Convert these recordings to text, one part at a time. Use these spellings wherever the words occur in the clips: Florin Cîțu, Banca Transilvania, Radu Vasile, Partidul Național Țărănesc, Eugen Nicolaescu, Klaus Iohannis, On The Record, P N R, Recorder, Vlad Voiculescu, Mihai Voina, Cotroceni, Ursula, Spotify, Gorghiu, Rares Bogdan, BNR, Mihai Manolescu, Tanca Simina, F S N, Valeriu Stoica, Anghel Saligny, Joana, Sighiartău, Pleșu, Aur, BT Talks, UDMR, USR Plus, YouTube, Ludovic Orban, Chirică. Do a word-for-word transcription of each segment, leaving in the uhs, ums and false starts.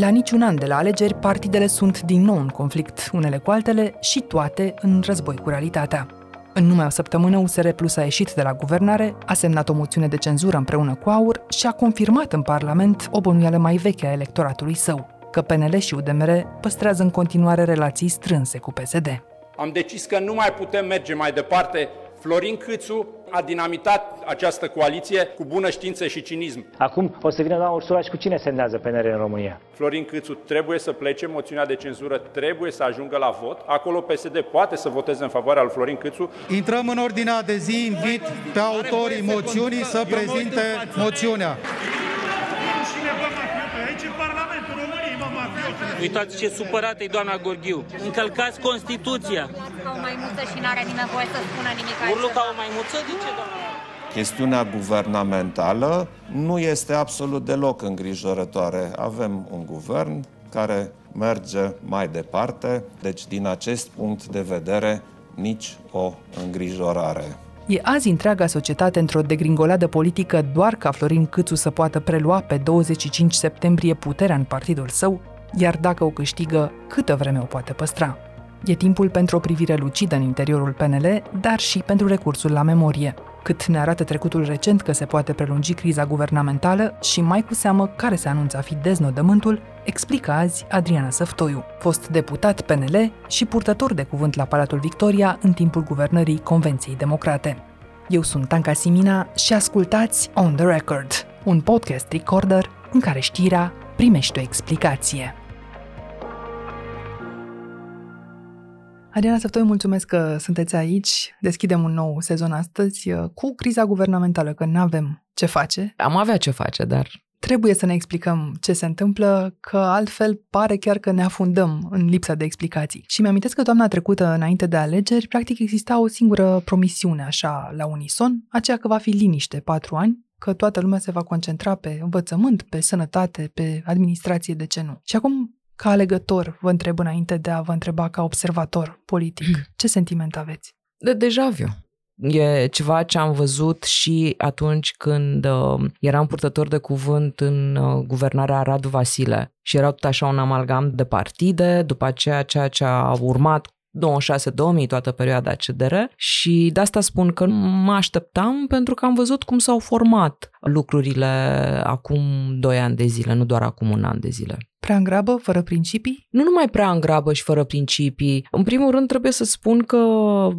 La niciun an de la alegeri, partidele sunt din nou în conflict unele cu altele și toate în război cu realitatea. În numai o săptămână, U S R Plus a ieșit de la guvernare, a semnat o moțiune de cenzură împreună cu Aur și a confirmat în Parlament o bănuială mai veche a electoratului său, că P N L și U D M R păstrează în continuare relații strânse cu P S D. Am decis că nu mai putem merge mai departe. Florin Cîțu a dinamitat această coaliție cu bună știință și cinism. Acum o să vină la Ursula și cu cine semnează P N R în România? Florin Cîțu trebuie să plece, moțiunea de cenzură trebuie să ajungă la vot. Acolo P S D poate să voteze în favoarea lui Florin Cîțu. Intrăm în ordinea de zi, invit pe autorii moțiunii să prezinte moțiunea. Uitați ce supărată e doamna Gorghiu. Încălcați Constituția. Urlați ca o maimuță și n-are nimeni voie să spună nimic altceva. Urlu ca o maimuță? De ce, doamna? Chestiunea guvernamentală nu este absolut deloc îngrijorătoare. Avem un guvern care merge mai departe, deci din acest punct de vedere nici o îngrijorare. E azi întreaga societate într-o degringoladă politică doar ca Florin Cîțu să poată prelua pe douăzeci și cinci septembrie puterea în partidul său, iar dacă o câștigă, câtă vreme o poate păstra. E timpul pentru o privire lucidă în interiorul P N L, dar și pentru recursul la memorie. Cât ne arată trecutul recent că se poate prelungi criza guvernamentală și mai cu seamă care se anunță a fi deznodământul, explică azi Adriana Săftoiu, fost deputat P N L și purtător de cuvânt la Palatul Victoria în timpul guvernării Convenției Democrate. Eu sunt Tanca Simina și ascultați On The Record, un podcast Recorder în care știrea primește o explicație. Adriana Săftoiu, mulțumesc că sunteți aici. Deschidem un nou sezon astăzi cu criza guvernamentală, că n-avem ce face. Am avea ce face, dar... Trebuie să ne explicăm ce se întâmplă, că altfel pare chiar că ne afundăm în lipsa de explicații. Și mi-amintesc că toamna trecută, înainte de alegeri, practic exista o singură promisiune, așa, la unison, aceea că va fi liniște patru ani, că toată lumea se va concentra pe învățământ, pe sănătate, pe administrație, de ce nu. Și acum... Ca alegător, vă întreb înainte de a vă întreba ca observator politic, ce sentiment aveți? De deja viu. E ceva ce am văzut și atunci când eram purtător de cuvânt în guvernarea Radu Vasile și era tot așa un amalgam de partide, după aceea ceea ce a urmat douăzeci și șase două mii, toată perioada C D R, și de asta spun că mă așteptam pentru că am văzut cum s-au format lucrurile acum doi ani de zile, nu doar acum un an de zile. Prea în grabă, fără principii? Nu numai prea în grabă și fără principii. În primul rând trebuie să spun că,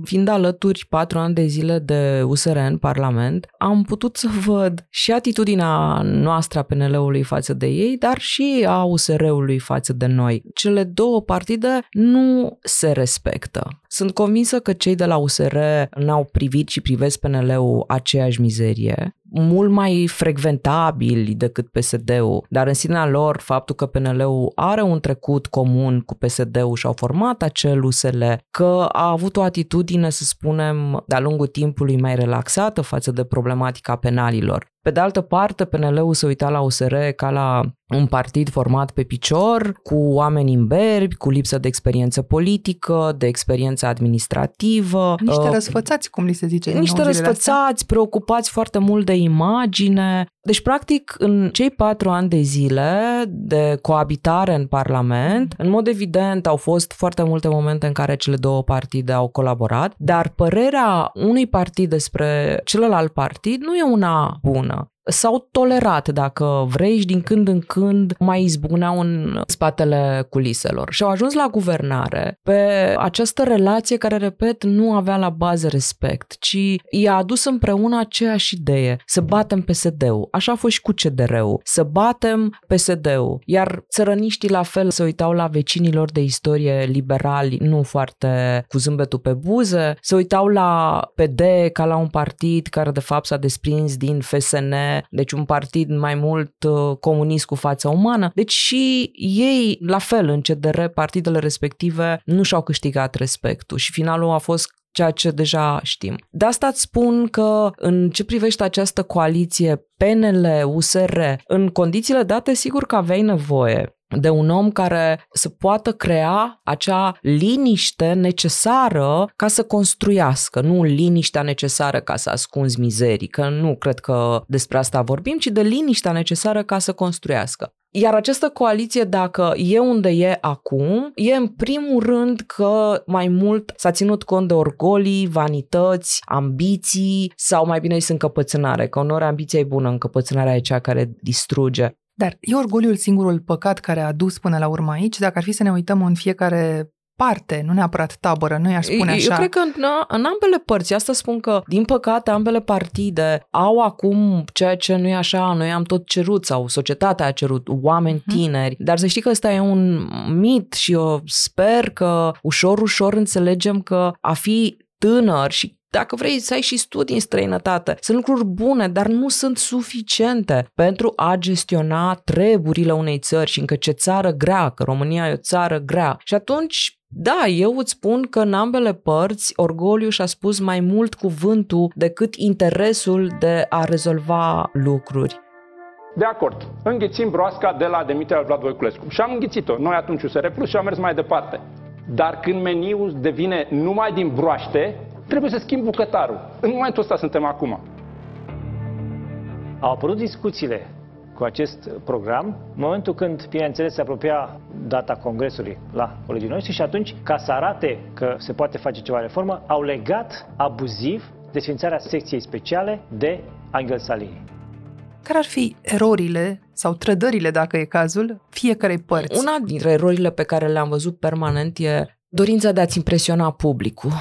fiind alături patru ani de zile de U S R în Parlament, am putut să văd și atitudinea noastră a P N L-ului față de ei, dar și a U S R-ului față de noi. Cele două partide nu se respectă. Sunt convinsă că cei de la U S R n-au privit și privesc P N L-ul aceeași mizerie, mult mai frecventabili decât P S D-ul, dar în sinea lor faptul că P N L-ul are un trecut comun cu P S D-ul și au format acel U S L, că a avut o atitudine, să spunem, de-a lungul timpului mai relaxată față de problematica penalilor. Pe de altă parte, P N L-ul se uita la U S R ca la un partid format pe picior, cu oameni imberbi, cu lipsă de experiență politică, de experiență administrativă. Niște răsfățați, cum li se zice. Niște răsfățați, preocupați foarte mult de imagine. Deci, practic, în cei patru ani de zile de coabitare în Parlament, în mod evident au fost foarte multe momente în care cele două partide au colaborat, dar părerea unui partid despre celălalt partid nu e una bună. S-au tolerat, dacă vrei, și din când în când mai izbucneau în spatele culiselor. Și au ajuns la guvernare pe această relație care, repet, nu avea la bază respect, ci i-a adus împreună aceeași idee, să batem P S D-ul. Așa a fost și cu C D R-ul, să batem P S D-ul. Iar țărăniștii la fel se uitau la vecinilor de istorie liberali, nu foarte cu zâmbetul pe buze, se uitau la P D ca la un partid care de fapt s-a desprins din F S N, deci un partid mai mult comunist cu fața umană. Deci și ei, la fel, în C D R, partidele respective nu și-au câștigat respectul și finalul a fost ceea ce deja știm. De asta îți spun că în ce privește această coaliție P N L U S R, în condițiile date, sigur că aveai nevoie de un om care să poată crea acea liniște necesară ca să construiască, nu liniștea necesară ca să ascunzi mizerii, că nu cred că despre asta vorbim, ci de liniștea necesară ca să construiască. Iar această coaliție, dacă e unde e acum, e în primul rând că mai mult s-a ținut cont de orgolii, vanități, ambiții sau mai bine zis încăpățânare, că uneori ambiția e bună, încăpățânarea e cea care distruge. Dar e orgoliul singurul păcat care a dus până la urmă aici? Dacă ar fi să ne uităm în fiecare parte, nu neapărat tabără, nu i-aș spune așa. Eu cred că în, în ambele părți, asta spun că, din păcate, ambele partide au acum ceea ce nu e așa, noi am tot cerut sau societatea a cerut, oameni tineri, dar să știi că ăsta e un mit și eu sper că ușor, ușor înțelegem că a fi tânăr și dacă vrei să ai și studii în străinătate, sunt lucruri bune, dar nu sunt suficiente pentru a gestiona treburile unei țări și încă ce țară grea, că România e o țară grea. Și atunci, da, eu îți spun că în ambele părți orgoliu și-a spus mai mult cuvântul decât interesul de a rezolva lucruri. De acord, înghițim broasca de la demiterea Vlad Voiculescu și am înghițit-o. Noi atunci U S R Plus și am mers mai departe. Dar când meniul devine numai din broaște, trebuie să schimb bucătarul. În momentul ăsta suntem acum. Au apărut discuțiile cu acest program în momentul când, bineînțeles, se apropia data Congresului la colegii noștri și atunci, ca să arate că se poate face ceva reformă, au legat abuziv desființarea secției speciale de Anghel Saligny. Care ar fi erorile sau trădările, dacă e cazul, fiecarei părți? Una dintre erorile pe care le-am văzut permanent e dorința de a-ți impresiona publicul.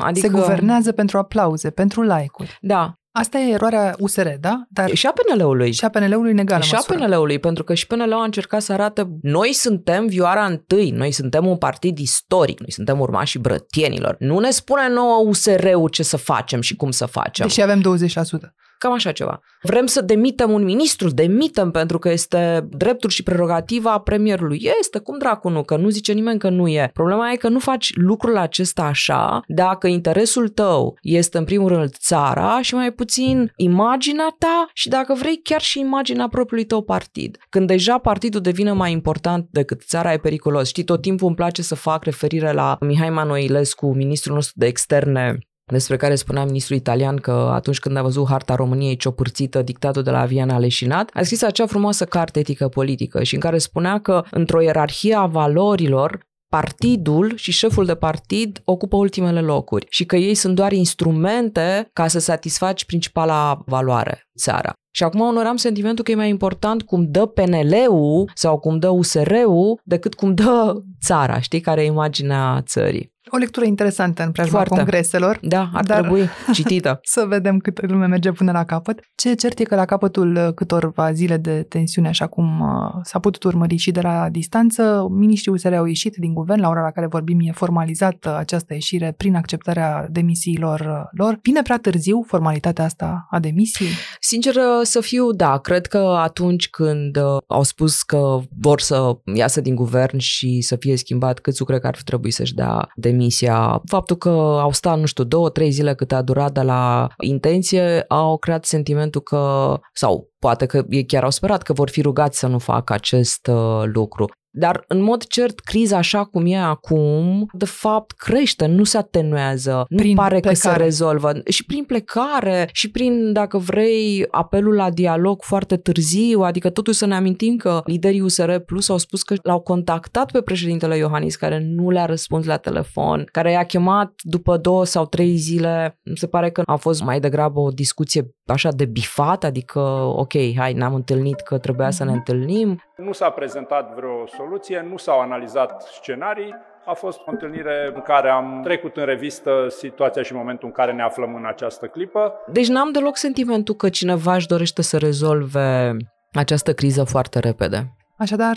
Adică se guvernează pentru aplauze, pentru like-uri. Da. Asta e eroarea U S R, da? Dar și a P N L-ului. Și a P N L-ului în egală măsură. Și a P N L-ului, pentru că și P N L-ul a încercat să arate noi suntem vioara întâi, noi suntem un partid istoric, noi suntem urmașii brătienilor. Nu ne spune nouă U S R-ul ce să facem și cum să facem. Deși avem douăzeci la sută. Cam așa ceva. Vrem să demitem un ministru, demitem pentru că este dreptul și prerogativa premierului. Este, cum dracu nu, că nu zice nimeni că nu e. Problema e că nu faci lucrul acesta așa dacă interesul tău este în primul rând țara și mai puțin imaginea ta și dacă vrei chiar și imaginea propriului tău partid. Când deja partidul devine mai important decât țara e periculos. Știi, tot timpul îmi place să fac referire la Mihai Manolescu, ministrul nostru de externe, despre care spunea ministrul italian că atunci când a văzut harta României ciopârțită, dictatul de la Viena leșinat, a scris acea frumoasă carte etică politică și în care spunea că într-o ierarhie a valorilor, partidul și șeful de partid ocupă ultimele locuri și că ei sunt doar instrumente ca să satisfaci principala valoare, țara. Și acum unor am sentimentul că e mai important cum dă P N L-ul sau cum dă U S R-ul decât cum dă țara, știi, care e imaginea țării. O lectură interesantă în preajma congreselor. Da, ar trebui citită. Să vedem cât lume merge până la capăt. Ce cert e că la capătul câtorva zile de tensiune, așa cum s-a putut urmări și de la distanță, miniștrii U S R au ieșit din guvern, la ora la care vorbim e formalizată această ieșire prin acceptarea demisiilor lor. Vine prea târziu formalitatea asta a demisiei? Sincer să fiu, da, cred că atunci când au spus că vor să iasă din guvern și să fie schimbat Cîțu, cred că ar fi trebuit să-și dea demisia. Faptul că au stat, nu știu, două, trei zile cât a durat de la intenție, au creat sentimentul că, sau poate că chiar au sperat că vor fi rugați să nu facă acest uh, lucru. Dar, în mod cert, criza așa cum e acum, de fapt, crește, nu se atenuează, nu prin pare plecare. Că se rezolvă. Și prin plecare, și prin, dacă vrei, apelul la dialog foarte târziu, adică totuși să ne amintim că liderii U S R Plus au spus că l-au contactat pe președintele Iohannis, care nu le-a răspuns la telefon, care i-a chemat după două sau trei zile, mi se pare că a fost mai degrabă o discuție așa de bifat, adică, ok, hai, n-am întâlnit că trebuia să ne întâlnim. Nu s-a prezentat vreo soluție, nu s-au analizat scenarii, a fost o întâlnire în care am trecut în revistă situația și momentul în care ne aflăm în această clipă. Deci n-am deloc sentimentul că cineva își dorește să rezolve această criză foarte repede. Așadar,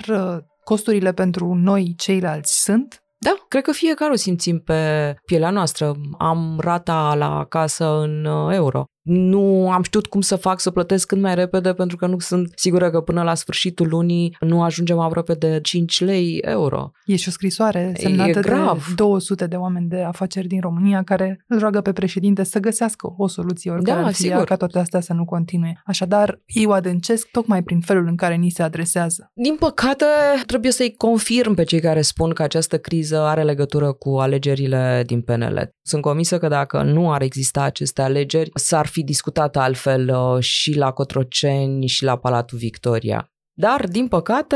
costurile pentru noi ceilalți sunt? Da, cred că fiecare o simțim pe pielea noastră. Am rata la casă în euro. Nu am știut cum să fac să plătesc cât mai repede pentru că nu sunt sigură că până la sfârșitul lunii nu ajungem aproape de cinci lei euro. E și o scrisoare semnată de două sute de oameni de afaceri din România care îl roagă pe președinte să găsească o soluție oricare da, ar fi, ca toate astea să nu continue. Așadar, ei o adâncesc tocmai prin felul în care ni se adresează. Din păcate, trebuie să-i confirm pe cei care spun că această criză are legătură cu alegerile din P N L. Sunt convinsă că dacă nu ar exista aceste alegeri, s-ar fi discutat altfel și la Cotroceni și la Palatul Victoria. Dar, din păcate,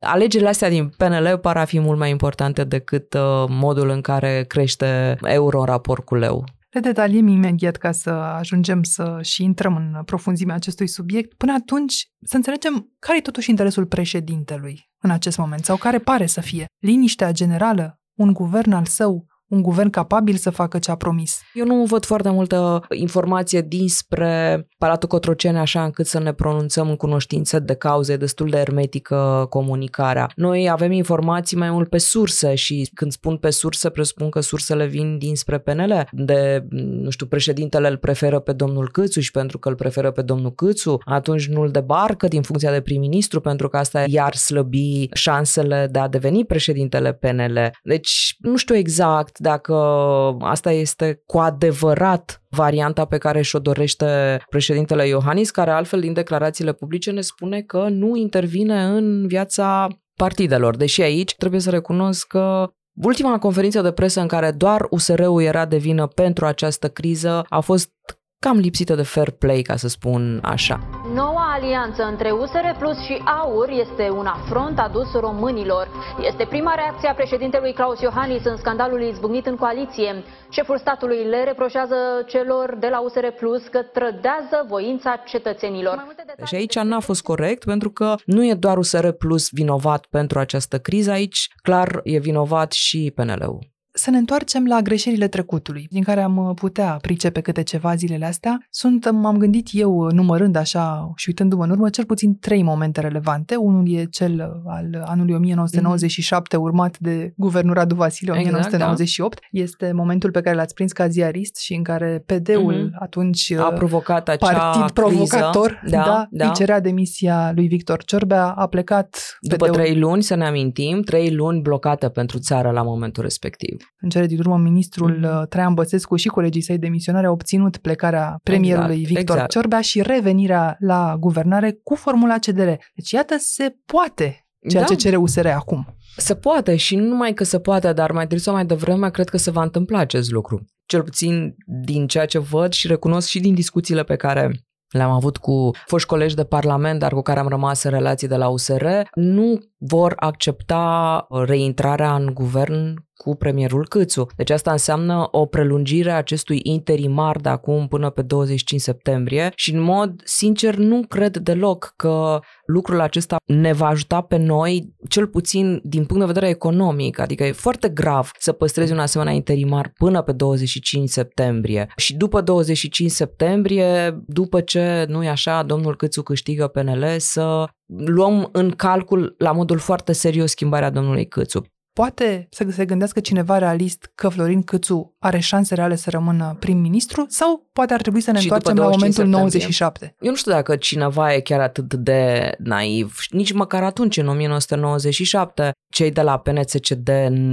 alegerile astea din P N L par a fi mult mai importante decât uh, modul în care crește euro în raport cu leu. Le detaliem imediat ca să ajungem să și intrăm în profunzimea acestui subiect. Până atunci, să înțelegem care e totuși interesul președintelui în acest moment sau care pare să fie liniștea generală, un guvern al său, un guvern capabil să facă ce a promis. Eu nu văd foarte multă informație dinspre Palatul Cotroceni așa încât să ne pronunțăm în cunoștință de cauze, destul de ermetică comunicarea. Noi avem informații mai mult pe surse și când spun pe surse, presupun că sursele vin dinspre P N L, de, nu știu, președintele îl preferă pe domnul Cîțu și pentru că îl preferă pe domnul Cîțu, atunci nu îl debarcă din funcția de prim-ministru pentru că asta i-ar slăbi șansele de a deveni președintele P N L. Deci, nu știu exact dacă asta este cu adevărat varianta pe care și-o dorește președintele Iohannis, care altfel din declarațiile publice ne spune că nu intervine în viața partidelor. Deși aici trebuie să recunosc că ultima conferință de presă în care doar U S R-ul era de vină pentru această criză a fost cam lipsită de fair play, ca să spun așa. Noua alianță între U S R Plus și Aur este un afront adus românilor. Este prima reacție a președintelui Klaus Iohannis în scandalul izbucnit în coaliție. Șeful statului le reproșează celor de la U S R Plus că trădează voința cetățenilor. Și aici n-a fost corect, pentru că nu e doar U S R Plus vinovat pentru această criză aici, clar e vinovat și P N L-ul. Să ne întoarcem la greșelile trecutului, din care am putea pricepe câte ceva zilele astea. Sunt, m-am gândit eu, numărând așa și uitându-mă în urmă, cel puțin trei momente relevante. Unul e cel al anului nouăsprezece nouăzeci și șapte, urmat de guvernul Radu Vasile, exact, nouăsprezece nouăzeci și opt. Da. Este momentul pe care l-ați prins ca ziarist și în care P D-ul mm-hmm. atunci a provocat acea partid provocator, da, da, da. Îi cerea demisia lui Victor Ciorbea, a plecat după P D-ul. trei luni, să ne amintim, trei luni blocată pentru țară la momentul respectiv. În cele din urmă, ministrul mm-hmm. Traian Băsescu și colegii săi demisionari au obținut plecarea premierului exact, Victor exact. Ciorbea și revenirea la guvernare cu formula C D R. Deci, iată, se poate ceea da. ce cere U S R acum. Se poate și nu numai că se poate, dar mai târziu sau mai devreme, cred că se va întâmpla acest lucru. Cel puțin din ceea ce văd și recunosc și din discuțiile pe care le-am avut cu foști colegi de parlament, dar cu care am rămas în relații de la U S R, nu vor accepta reintrarea în guvern cu premierul Cîțu. Deci asta înseamnă o prelungire a acestui interimar de acum până pe douăzeci și cinci septembrie și în mod sincer nu cred deloc că lucrul acesta ne va ajuta pe noi, cel puțin din punct de vedere economic, adică e foarte grav să păstrezi un asemenea interimar până pe douăzeci și cinci septembrie și după douăzeci și cinci septembrie, după ce, nu-i așa, domnul Cîțu câștigă P N L, să luăm în calcul la modul foarte serios schimbarea domnului Cîțu. Poate să se gândească cineva realist că Florin Cîțu are șanse reale să rămână prim-ministru sau poate ar trebui să ne întoarcem la momentul nouăzeci și șapte? Eu nu știu dacă cineva e chiar atât de naiv. Nici măcar atunci, în nouăsprezece nouăzeci și șapte, cei de la P N C D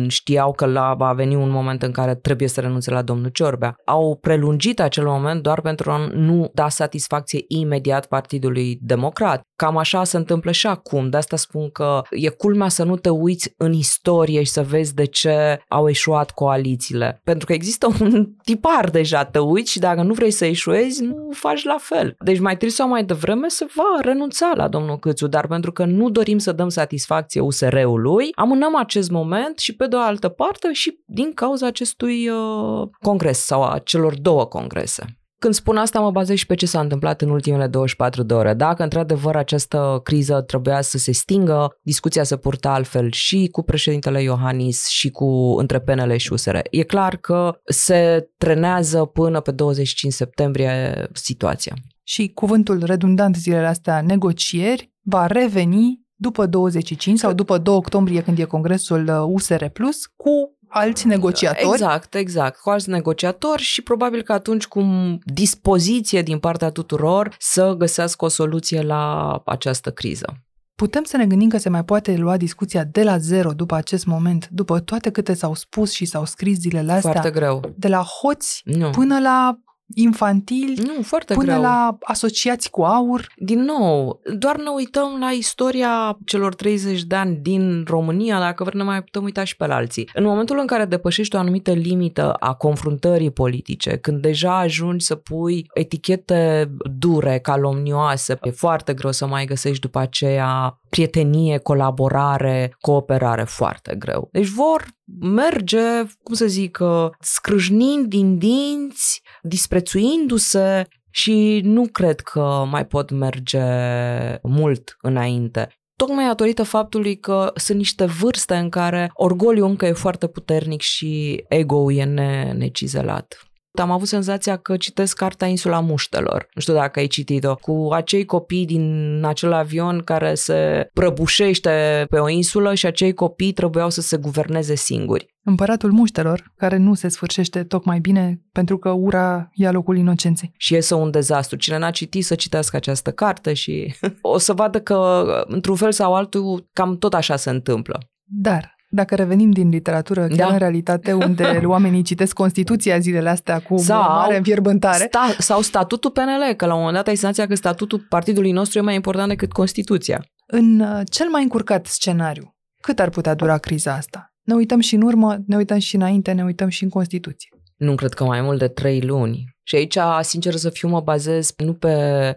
știau că la va veni un moment în care trebuie să renunțe la domnul Ciorbea. Au prelungit acel moment doar pentru a nu da satisfacție imediat Partidului Democrat. Cam așa se întâmplă și acum, de asta spun că e culmea să nu te uiți în istorie și să vezi de ce au eșuat coalițiile. Pentru că există un tipar deja, te uiți și dacă nu vrei să eșuezi, nu faci la fel. Deci mai târziu sau mai devreme se va renunța la domnul Cîțu, dar pentru că nu dorim să dăm satisfacție U S R-ului, amânăm acest moment și pe de o altă parte și din cauza acestui uh, congres sau a celor două congrese. Când spun asta, mă bazez și pe ce s-a întâmplat în ultimele douăzeci și patru de ore. Dacă, într-adevăr, această criză trebuia să se stingă, discuția se purta altfel și cu președintele Iohannis și cu între P N L și U S R. E clar că se trenează până pe douăzeci și cinci septembrie situația. Și cuvântul redundant zilele astea, negocieri, va reveni după douăzeci și cinci sau după doi octombrie, când e congresul U S R plus, cu alți negociatori. Exact, exact. Cu alți negociatori și probabil că atunci cu dispoziție din partea tuturor să găsească o soluție la această criză. Putem să ne gândim că se mai poate lua discuția de la zero după acest moment, după toate câte s-au spus și s-au scris zilele astea? Foarte greu. De la hoți nu. până la infantili, nu, foarte până greu. la asociați cu aur. Din nou, doar ne uităm la istoria celor treizeci de ani din România, dacă vrem ne mai putem uita și pe la alții. În momentul în care depășești o anumită limită a confruntării politice, când deja ajungi să pui etichete dure, calomnioase, e foarte greu să mai găsești după aceea prietenie, colaborare, cooperare foarte greu. Deci vor merge, cum să zic, scrâșnind din dinți, disprețuindu-se și nu cred că mai pot merge mult înainte. Tocmai datorită faptului că sunt niște vârste în care orgoliul încă e foarte puternic și ego-ul e ne- necizelat. Am avut senzația că citesc cartea Insula Muștelor. Nu știu dacă ai citit-o. Cu acei copii din acel avion care se prăbușește pe o insulă și acei copii trebuiau să se guverneze singuri. Împăratul muștelor, care nu se sfârșește tocmai bine pentru că ura ia locul inocenței. Și este un dezastru. Cine n-a citit să citească această carte și o să vadă că, într-un fel sau altul, cam tot așa se întâmplă. Dar... dacă revenim din literatură, chiar da. În realitate, unde oamenii citesc Constituția zilele astea cu sau, mare înfierbântare. Sta, sau statutul P N L, că la un moment dat ai senzația că statutul partidului nostru e mai important decât Constituția. În cel mai încurcat scenariu, cât ar putea dura criza asta? Ne uităm și în urmă, ne uităm și înainte, ne uităm și în Constituție. Nu cred că mai mult de trei luni. Și aici, sincer să fiu, mă bazez nu pe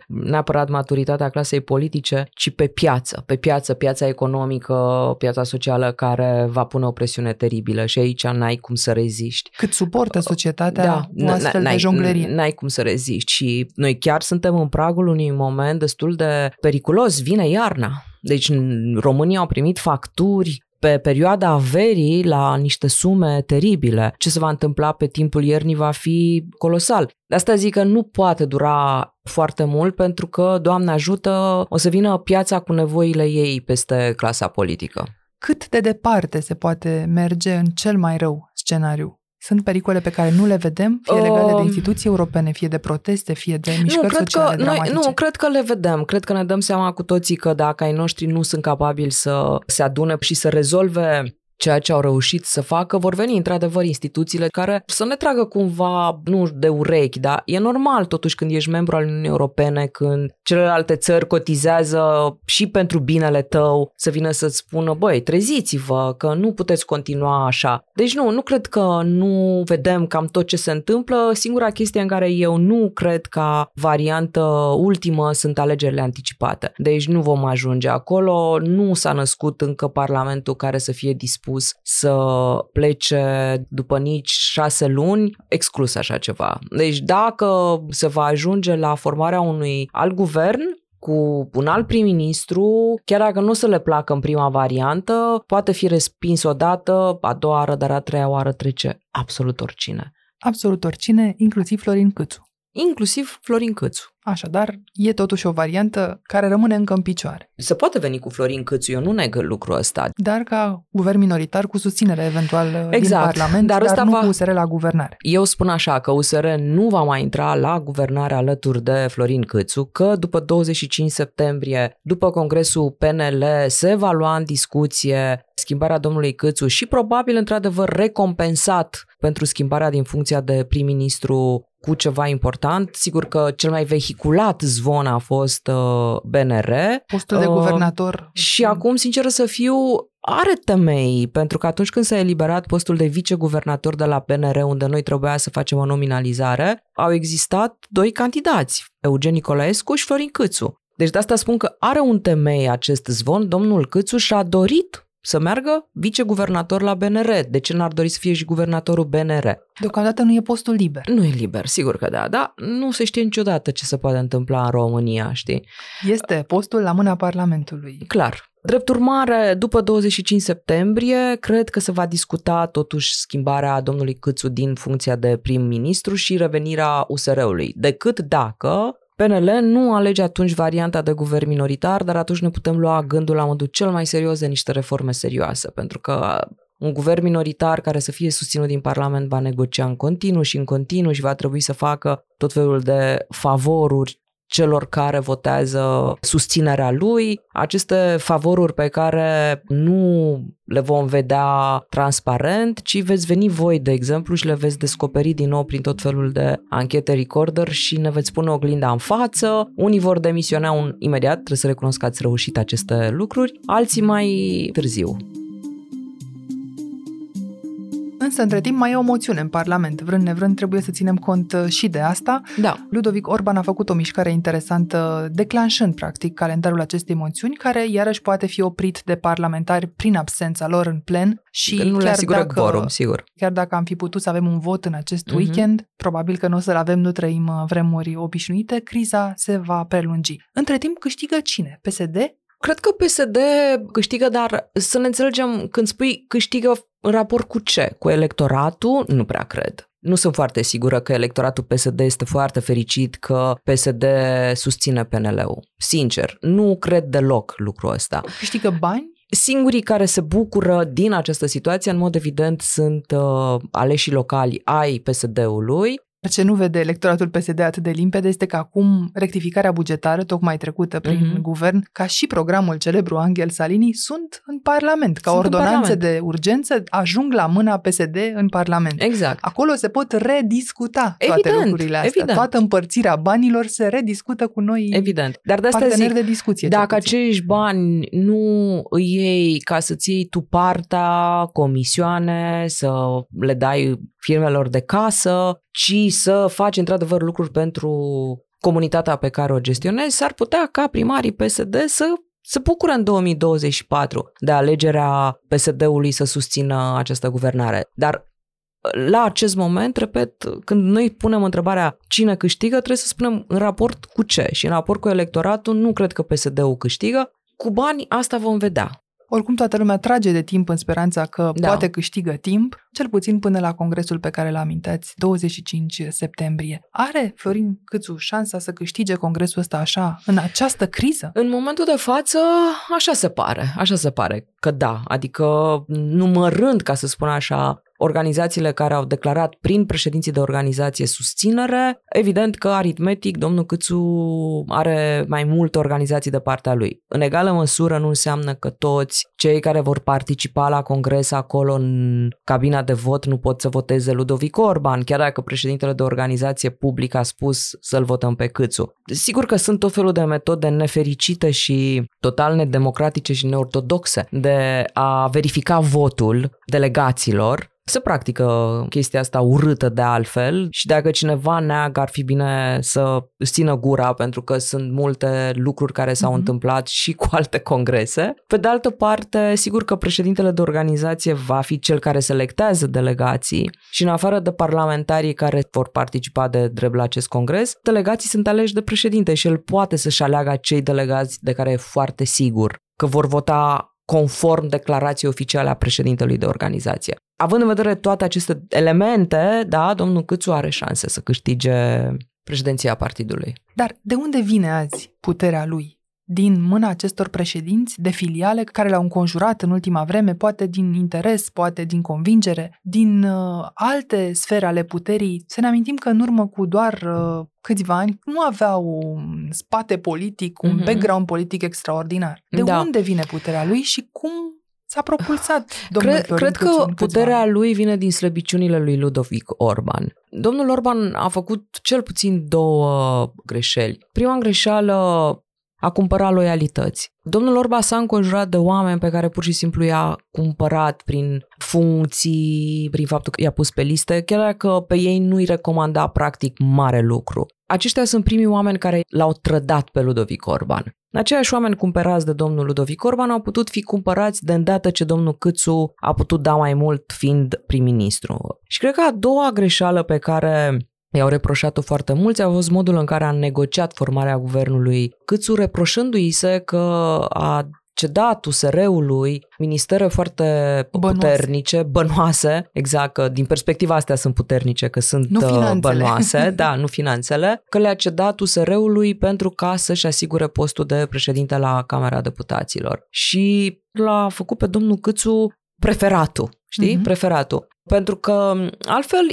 neapărat maturitatea clasei politice, ci pe piață, pe piață, piața economică, piața socială care va pune o presiune teribilă și aici n-ai cum să reziști. Cât suportă societatea da, o astfel de jonglerie. N-ai cum să reziști și noi chiar suntem în pragul unui moment destul de periculos, vine iarna. Deci România au primit facturi pe perioada verii la niște sume teribile. Ce se va întâmpla pe timpul iernii va fi colosal. De asta zic că nu poate dura foarte mult pentru că, Doamne ajută, o să vină piața cu nevoile ei peste clasa politică. Cât de departe se poate merge în cel mai rău scenariu? Sunt pericole pe care nu le vedem, fie legate de instituții europene, fie de proteste, fie de mișcări sociale dramatice. Nu, cred că le vedem. Cred că ne dăm seama cu toții că dacă ai noștri nu sunt capabili să se adune și să rezolve ceea ce au reușit să facă, vor veni într-adevăr instituțiile care să ne tragă cumva, nu de urechi, dar e normal totuși când ești membru al Uniunii Europene, când celelalte țări cotizează și pentru binele tău, să vină să-ți spună, băi, treziți-vă, că nu puteți continua așa. Deci nu, nu cred că nu vedem cam tot ce se întâmplă. Singura chestie în care eu nu cred ca variantă ultimă sunt alegerile anticipate. Deci nu vom ajunge acolo, nu s-a născut încă Parlamentul care să fie dispus să plece după nici șase luni, exclus așa ceva. Deci dacă se va ajunge la formarea unui alt guvern cu un alt prim-ministru, chiar dacă nu o să le placă în prima variantă, poate fi respins odată, a doua oară, dar a treia oară trece absolut oricine. Absolut oricine, inclusiv Florin Cîțu. Inclusiv Florin Cîțu. Așadar, e totuși o variantă care rămâne încă în picioare. Se poate veni cu Florin Cîțu, eu nu neg lucrul ăsta. Dar ca guvern minoritar cu susținere eventual exact, din Parlament, dar, dar nu va... cu U S R la guvernare. Eu spun așa, că U S R nu va mai intra la guvernare alături de Florin Cîțu, că după douăzeci și cinci septembrie, după Congresul P N L, se va lua în discuție schimbarea domnului Cîțu și probabil, într-adevăr, recompensat pentru schimbarea din funcția de prim-ministru cu ceva important. Sigur că cel mai vehiculat zvon a fost uh, B N R. Postul de uh, guvernator. Și acum, sincer să fiu, are temei, pentru că atunci când s-a eliberat postul de viceguvernator de la B N R, unde noi trebuia să facem o nominalizare, au existat doi candidați, Eugen Nicolaescu și Florin Cîțu. Deci de asta spun că are un temei acest zvon. Domnul Cîțu și-a dorit să meargă viceguvernator la B N R. De ce n-ar dori să fie și guvernatorul B N R? Deocamdată nu e postul liber. Nu e liber, sigur că da, dar nu se știe niciodată ce se poate întâmpla în România, știi? Este postul la mâna Parlamentului. Clar. Drept urmare, după douăzeci și cinci septembrie, cred că se va discuta totuși schimbarea domnului Cîțu din funcția de prim-ministru și revenirea U S R-ului. Decât dacă P N L nu alege atunci varianta de guvern minoritar, dar atunci ne putem lua gândul la modul cel mai serios de niște reforme serioase, pentru că un guvern minoritar care să fie susținut din Parlament va negocia în continuu și în continuu și va trebui să facă tot felul de favoruri celor care votează susținerea lui, aceste favoruri pe care nu le vom vedea transparent, ci veți veni voi, de exemplu, și le veți descoperi din nou prin tot felul de anchete Recorder și ne veți pune oglinda în față. Unii vor demisiona un... imediat, trebuie să recunosc că ați reușit aceste lucruri, alții mai târziu. Însă, între timp, mai e o moțiune în Parlament. Vrând nevrând, trebuie să ținem cont și de asta. Da. Ludovic Orban a făcut o mișcare interesantă, declanșând, practic, calendarul acestei moțiuni, care, iarăși, poate fi oprit de parlamentari prin absența lor în plen. Și nu le asigură quorum, sigur. Chiar dacă am fi putut să avem un vot în acest mm-hmm. weekend, probabil că nu o să-l avem, nu trăim vremuri obișnuite, criza se va prelungi. Între timp, câștigă cine? P S D? Cred că P S D câștigă, dar să ne înțelegem, când spui câștigă în raport cu ce? Cu electoratul? Nu prea cred. Nu sunt foarte sigură că electoratul P S D este foarte fericit că P S D susține P N L-ul. Sincer, nu cred deloc lucrul ăsta. Câștigă bani? Singurii care se bucură din această situație, în mod evident, sunt uh, aleșii locali ai P S D-ului. Ce nu vede electoratul P S D atât de limpede este că acum rectificarea bugetară, tocmai trecută prin mm-hmm. guvern, ca și programul celebru Anghel Saligny, sunt în Parlament, ca sunt ordonanțe de urgență, ajung la mâna P S D în Parlament. Exact. Acolo se pot rediscuta evident, toate lucrurile astea. Evident. Toată împărțirea banilor se rediscută cu noi evident. Dar de asta parteneri zic, de discuție. Dacă acești bani nu îi iei ca să-ți iei tu partea, comisioane, să le dai firmelor de casă, ci să faci într-adevăr lucruri pentru comunitatea pe care o gestionezi, s-ar putea ca primarii P S D să se bucură în două mii douăzeci și patru de alegerea P S D-ului să susțină această guvernare. Dar la acest moment, repet, când noi punem întrebarea cine câștigă, trebuie să spunem în raport cu ce. Și în raport cu electoratul, nu cred că P S D-ul câștigă. Cu bani, asta vom vedea. Oricum, toată lumea trage de timp în speranța că da. poate câștigă timp, cel puțin până la congresul pe care l-aminteați, douăzeci și cinci septembrie. Are Florin Cîțu șansa să câștige congresul ăsta așa, în această criză? În momentul de față, așa se pare, așa se pare că da, adică numărând, ca să spun așa, organizațiile care au declarat prin președinții de organizație susținere, evident că aritmetic domnul Cîțu are mai multe organizații de partea lui. În egală măsură nu înseamnă că toți cei care vor participa la congres acolo în cabina de vot nu pot să voteze Ludovic Orban, chiar dacă președintele de organizație publică a spus să-l votăm pe Cîțu. Sigur că sunt tot felul de metode nefericite și total nedemocratice și neortodoxe de a verifica votul delegaților. Se practică chestia asta urâtă de altfel și dacă cineva neagă ar fi bine să își țină gura pentru că sunt multe lucruri care s-au mm-hmm. întâmplat și cu alte congrese. Pe de altă parte, sigur că președintele de organizație va fi cel care selectează delegații și în afară de parlamentarii care vor participa de drept la acest congres, delegații sunt aleși de președinte și el poate să-și aleagă acei delegați de care e foarte sigur că vor vota conform declarației oficiale a președintelui de organizație. Având în vedere toate aceste elemente, da, domnul Cîțu are șanse să câștige președinția partidului. Dar de unde vine azi puterea lui? Din mâna acestor președinți de filiale care l-au înconjurat în ultima vreme, poate din interes, poate din convingere, din uh, alte sfere ale puterii. Să ne amintim că în urmă cu doar uh, câțiva ani nu avea un spate politic, un mm-hmm. background politic extraordinar. De da. unde vine puterea lui și cum s-a propulsat domnul Cre- Florin Cred Cîțu, că puterea ani. lui vine din slăbiciunile lui Ludovic Orban. Domnul Orban a făcut cel puțin două greșeli. Prima greșeală a cumpărat loialități. Domnul Orban s-a înconjurat de oameni pe care pur și simplu i-a cumpărat prin funcții, prin faptul că i-a pus pe liste, chiar dacă pe ei nu îi recomanda practic mare lucru. Aceștia sunt primii oameni care l-au trădat pe Ludovic Orban. Aceiași oameni cumpărați de domnul Ludovic Orban au putut fi cumpărați de îndată ce domnul Cîțu a putut da mai mult fiind prim-ministru. Și cred că a doua greșeală pe care i-au reproșat-o foarte mulți a fost modul în care a negociat formarea guvernului Cîțu, reproșându-i se că a cedat U S R-ului ministere foarte bănoase. puternice, bănoase, exact, că din perspectiva astea sunt puternice, că sunt nu bănoase, da, nu finanțele, că le-a cedat U S R-ului pentru ca să-și asigure postul de președinte la Camera Deputaților. Și l-a făcut pe domnul Cîțu preferatul, știi? Mm-hmm. Preferatul. Pentru că altfel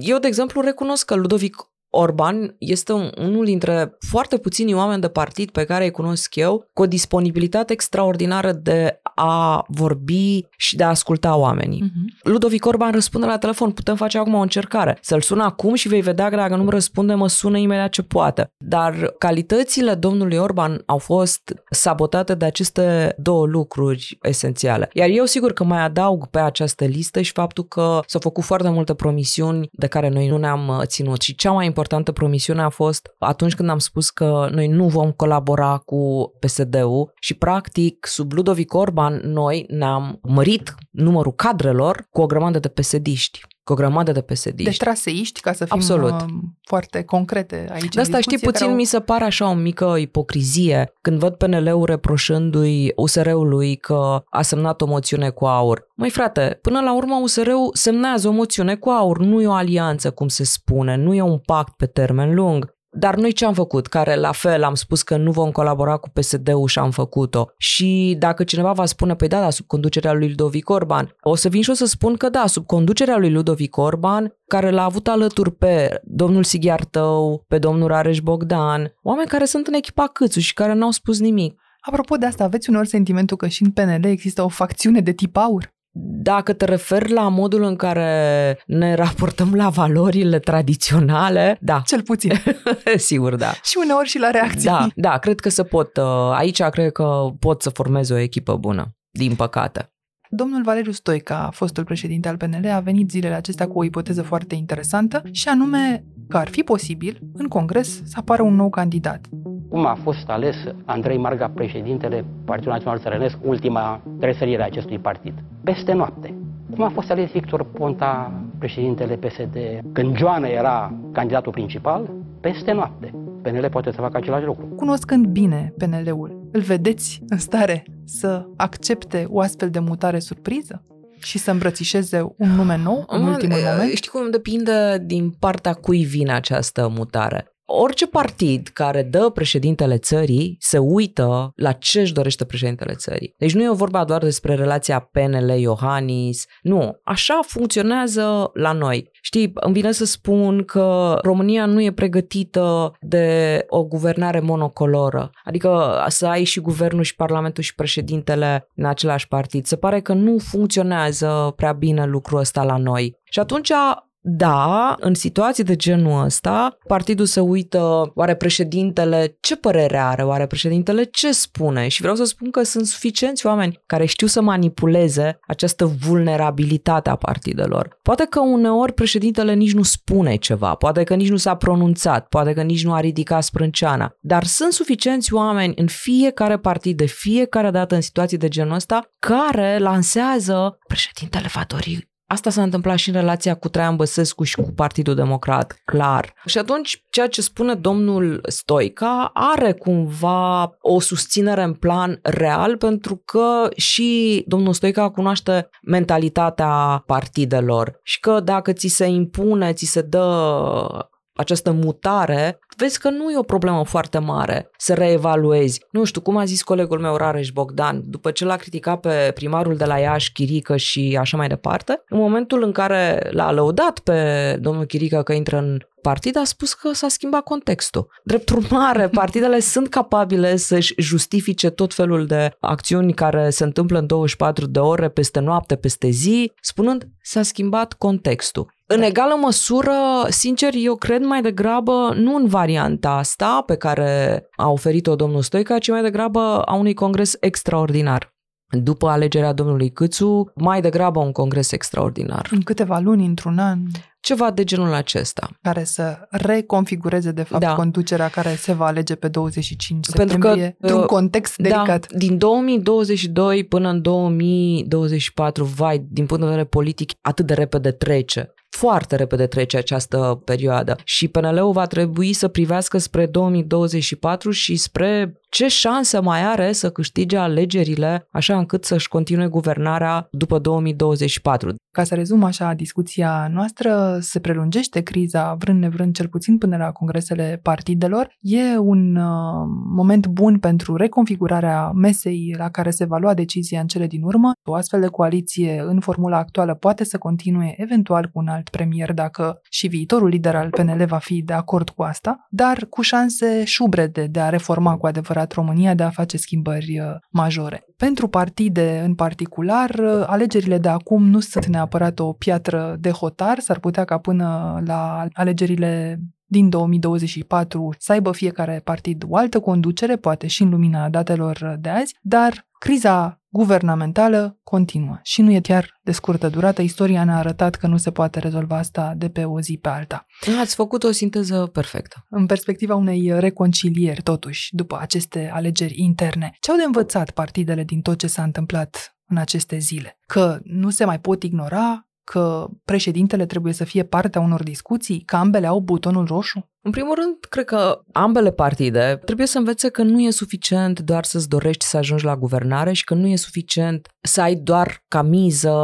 eu, de exemplu, recunosc că Ludovic Orban este unul dintre foarte puțini oameni de partid pe care îi cunosc eu, cu o disponibilitate extraordinară de a vorbi și de a asculta oamenii. Uh-huh. Ludovic Orban răspunde la telefon, putem face acum o încercare. Să-l sun acum și vei vedea că dacă nu-mi răspunde, mă sună imediat ce poate. Dar calitățile domnului Orban au fost sabotate de aceste două lucruri esențiale. Iar eu sigur că mai adaug pe această listă și faptul că s-au făcut foarte multe promisiuni de care noi nu ne-am ținut. Și cea mai importantă promisiune a fost atunci când am spus că noi nu vom colabora cu P S D-ul și practic sub Ludovic Orban noi ne-am mărit numărul cadrelor cu o grămadă de P S D-iști. Cu o grămadă de P S D-iști. De traseiști, ca să fim Absolut. foarte concrete aici. De asta, știi, puțin au... mi se pare așa o mică ipocrizie când văd P N L-ul reproșându-i U S R-ului că a semnat o moțiune cu Aur. Măi frate, până la urmă U S R-ul semnează o moțiune cu Aur, nu e o alianță, cum se spune, nu e un pact pe termen lung. Dar noi ce am făcut? Care la fel am spus că nu vom colabora cu P S D-ul și am făcut-o. Și dacă cineva va spune, păi da, da, sub conducerea lui Ludovic Orban, o să vin și o să spun că da, sub conducerea lui Ludovic Orban, care l-a avut alături pe domnul Sighiartău, pe domnul Rares Bogdan, oameni care sunt în echipa Cîțu și care n-au spus nimic. Apropo de asta, aveți uneori sentimentul că și în P N L există o facțiune de tip Aur? Dacă te referi la modul în care ne raportăm la valorile tradiționale, da. Cel puțin. Sigur, da. Și uneori și la reacții. Da, da, cred că se pot. Aici cred că pot să formez o echipă bună, din păcate. Domnul Valeriu Stoica, fostul președinte al P N L, a venit zilele acestea cu o ipoteză foarte interesantă și anume că ar fi posibil în Congres să apară un nou candidat. Cum a fost ales Andrei Marga, președintele Partidul Național Țărănesc, ultima tresărire a acestui partid? Peste noapte. Cum a fost ales Victor Ponta, președintele P S D, când Joana era candidatul principal? Peste noapte. P N L poate să facă același lucru. Cunoscând bine P N L-ul, îl vedeți în stare să accepte o astfel de mutare surpriză? Și să îmbrățișeze un nume nou în Man, ultimul moment? Știi cum, depinde din partea cui vine această mutare. Orice partid care dă președintele țării se uită la ce își dorește președintele țării. Deci nu e vorba doar despre relația P N L-Iohannis, nu. Așa funcționează la noi. Știi, îmi vine să spun că România nu e pregătită de o guvernare monocoloră, adică să ai și guvernul și parlamentul și președintele în același partid. Se pare că nu funcționează prea bine lucrul ăsta la noi. Și atunci... Da, în situații de genul ăsta, partidul se uită, oare președintele ce părere are, oare președintele ce spune? Și vreau să spun că sunt suficienți oameni care știu să manipuleze această vulnerabilitate a partidelor. Poate că uneori președintele nici nu spune ceva, poate că nici nu s-a pronunțat, poate că nici nu a ridicat sprânceana, dar sunt suficienți oameni în fiecare partid, de fiecare dată în situații de genul ăsta, care lansează președintele va dori. Asta s-a întâmplat și în relația cu Traian Băsescu și cu Partidul Democrat, clar. Și atunci, ceea ce spune domnul Stoica are cumva o susținere în plan real, pentru că și domnul Stoica cunoaște mentalitatea partidelor și că dacă ți se impune, ți se dă această mutare, vezi că nu e o problemă foarte mare să reevaluezi. Nu știu, cum a zis colegul meu Rares Bogdan, după ce l-a criticat pe primarul de la Iași, Chirică și așa mai departe, în momentul în care l-a lăudat pe domnul Chirică că intră în partid, a spus că s-a schimbat contextul. Drept urmare, partidele sunt capabile să-și justifice tot felul de acțiuni care se întâmplă în douăzeci și patru de ore, peste noapte, peste zi, spunând s-a schimbat contextul. În egală măsură, sincer, eu cred mai degrabă nu în varianta asta pe care a oferit-o domnul Stoica, ci mai degrabă a unui congres extraordinar. După alegerea domnului Cîțu, mai degrabă un congres extraordinar. În câteva luni, într-un an... Ceva de genul acesta. Care să reconfigureze, de fapt, da. conducerea care se va alege pe douăzeci și cinci septembrie, într-un context da, delicat. Din două mii douăzeci și doi până în două mii douăzeci și patru, vai, din punct de vedere politic, atât de repede trece. Foarte repede trece această perioadă. Și P N L-ul va trebui să privească spre două mii douăzeci și patru și spre ce șanse mai are să câștige alegerile, așa încât să-și continue guvernarea după două mii douăzeci și patru. Ca să rezum așa discuția noastră, se prelungește criza, vrând nevrând, cel puțin până la congresele partidelor. E un uh, moment bun pentru reconfigurarea mesei la care se va lua decizia în cele din urmă. O astfel de coaliție în formula actuală poate să continue eventual cu un alt drept premier dacă și viitorul lider al P N L va fi de acord cu asta, dar cu șanse șubrede de a reforma cu adevărat România, de a face schimbări majore. Pentru partide în particular, alegerile de acum nu sunt neapărat o piatră de hotar, s-ar putea ca până la alegerile din două mii douăzeci și patru să aibă fiecare partid o altă conducere, poate și în lumina datelor de azi, dar criza guvernamentală continuă și nu e chiar de scurtă durată. Istoria ne-a arătat că nu se poate rezolva asta de pe o zi pe alta. Ați făcut o sinteză perfectă. În perspectiva unei reconcilieri, totuși, după aceste alegeri interne, ce au de învățat partidele din tot ce s-a întâmplat în aceste zile? Că nu se mai pot ignora, că președintele trebuie să fie partea unor discuții, că ambele au butonul roșu? În primul rând, cred că ambele partide trebuie să învețe că nu e suficient doar să-ți dorești să ajungi la guvernare și că nu e suficient să ai doar ca miză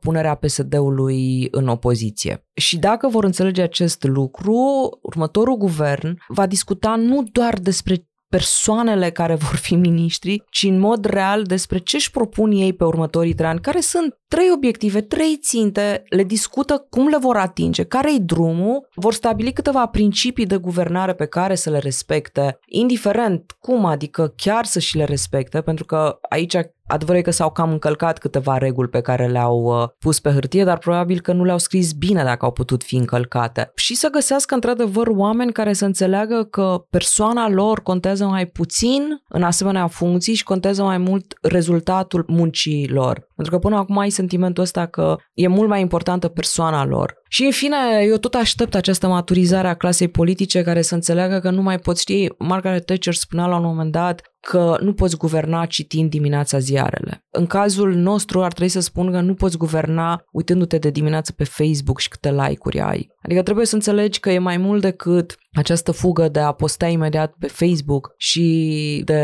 punerea P S D-ului în opoziție. Și dacă vor înțelege acest lucru, următorul guvern va discuta nu doar despre persoanele care vor fi miniștri, ci în mod real despre ce își propun ei pe următorii trei ani, care sunt trei obiective, trei ținte, le discută cum le vor atinge, care-i drumul, vor stabili câteva principii de guvernare pe care să le respecte, indiferent cum, adică chiar să și le respecte, pentru că aici adevărul e că s-au cam încălcat câteva reguli pe care le-au pus pe hârtie, dar probabil că nu le-au scris bine dacă au putut fi încălcate. Și să găsească într-adevăr oameni care să înțeleagă că persoana lor contează mai puțin în asemenea funcții și contează mai mult rezultatul muncii lor. Pentru că până acum ai sentimentul ăsta că e mult mai importantă persoana lor. Și în fine, eu tot aștept această maturizare a clasei politice care să înțeleagă că nu mai poți, ști, Margaret Thatcher spunea la un moment dat că nu poți guverna citind dimineața ziarele. În cazul nostru ar trebui să spun că nu poți guverna uitându-te de dimineață pe Facebook și câte like-uri ai. Adică trebuie să înțelegi că e mai mult decât această fugă de a posta imediat pe Facebook și de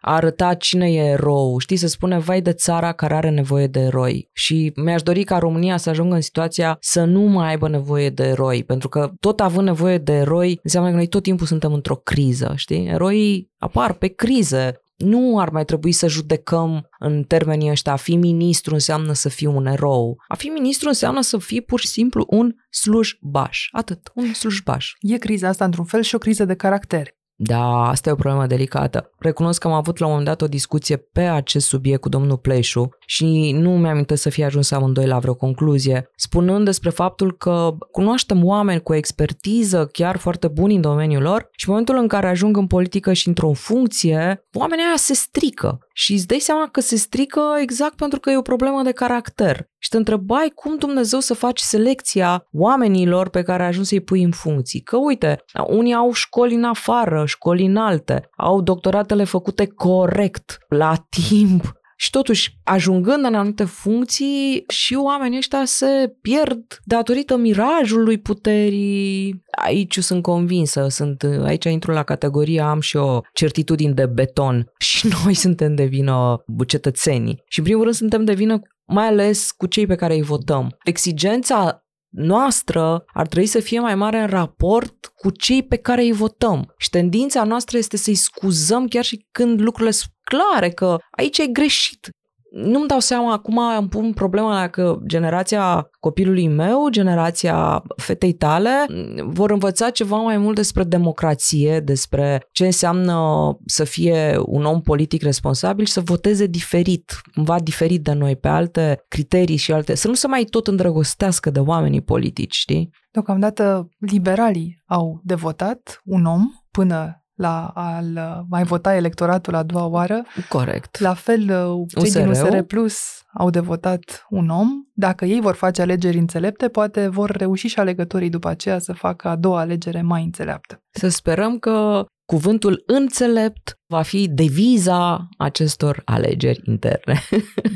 a arăta cine e erou. Știi, se spune, vai de țara care are nevoie de eroi. Și mi-aș dori ca România să ajungă în situația să nu mai aibă nevoie de eroi, pentru că tot având nevoie de eroi, înseamnă că noi tot timpul suntem într-o criză, știi? Eroii apar pe crize. Nu ar mai trebui să judecăm în termenii ăștia, a fi ministru înseamnă să fii un erou. A fi ministru înseamnă să fii pur și simplu un slujbaș. Atât, un slujbaș. E criza asta într-un fel și o criză de caracter. Da, asta e o problemă delicată. Recunosc că am avut la un moment dat o discuție pe acest subiect cu domnul Pleșu și nu mi-am amintesc să fie ajuns amândoi la vreo concluzie, spunând despre faptul că cunoaștem oameni cu expertiză chiar foarte buni în domeniul lor și în momentul în care ajung în politică și într-o funcție, oamenii aia se strică. Și îți dai seama că se strică exact pentru că e o problemă de caracter. Și te întrebai cum Dumnezeu să faci selecția oamenilor pe care ajungi să-i pui în funcții. Că uite, unii au școli în afară, școli înalte, au doctoratele făcute corect, la timp. Și totuși, ajungând în anumite funcții, și oamenii ăștia se pierd datorită mirajului puterii. Aici eu sunt convinsă, sunt, aici intru la categoria, am și o certitudine de beton și noi suntem de vină cetățenii. Și în primul rând suntem de vină mai ales cu cei pe care îi votăm. Exigența noastră ar trebui să fie mai mare în raport cu cei pe care îi votăm. Și tendința noastră este să-i scuzăm chiar și când lucrurile sunt clare, că aici e greșit. Nu-mi dau seama, acum îmi pun problema că generația copilului meu, generația fetei tale, vor învăța ceva mai mult despre democrație, despre ce înseamnă să fie un om politic responsabil și să voteze diferit, cumva diferit de noi, pe alte criterii și alte, să nu se mai tot îndrăgostească de oamenii politici, știi? Deocamdată liberalii au de votat un om până la al mai vota electoratul a doua oară. Corect. La fel, cei U S R-ul din U S R Plus au de votat un om. Dacă ei vor face alegeri înțelepte, poate vor reuși și alegătorii după aceea să facă a doua alegere mai înțeleaptă. Să sperăm că cuvântul înțelept va fi deviza acestor alegeri interne.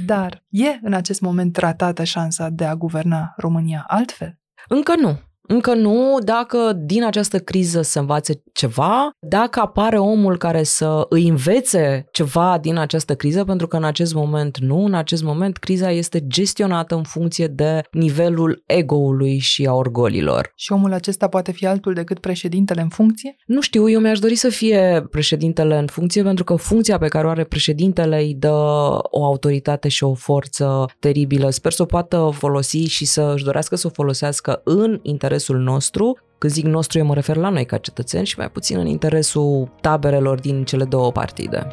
Dar e în acest moment tratată șansa de a guverna România altfel? Încă nu. Încă nu, dacă din această criză se învață ceva, dacă apare omul care să îi învețe ceva din această criză, pentru că în acest moment nu, în acest moment criza este gestionată în funcție de nivelul ego-ului și a orgolilor. Și omul acesta poate fi altul decât președintele în funcție? Nu știu, eu mi-aș dori să fie președintele în funcție, pentru că funcția pe care o are președintele îi dă o autoritate și o forță teribilă. Sper să o poată folosi și să-și dorească să o folosească în interesul nostru. Când zic nostru, eu mă refer la noi ca cetățeni și mai puțin în interesul taberelor din cele două partide.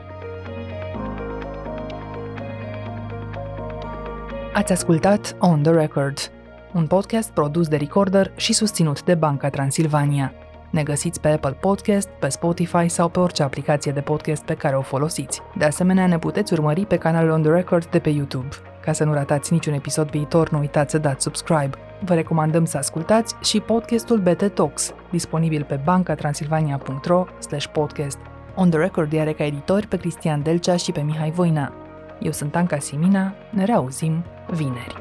Ați ascultat On The Record, un podcast produs de Recorder și susținut de Banca Transilvania. Ne găsiți pe Apple Podcast, pe Spotify sau pe orice aplicație de podcast pe care o folosiți. De asemenea, ne puteți urmări pe canalul On The Record de pe YouTube. Ca să nu ratați niciun episod viitor, nu uitați să dați subscribe. Vă recomandăm să ascultați și podcastul B T Talks, disponibil pe bancatransilvania punct ro slash podcast. On The Record are ca editori pe Cristian Delcea și pe Mihai Voina. Eu sunt Tanca Simina, ne reauzim vineri.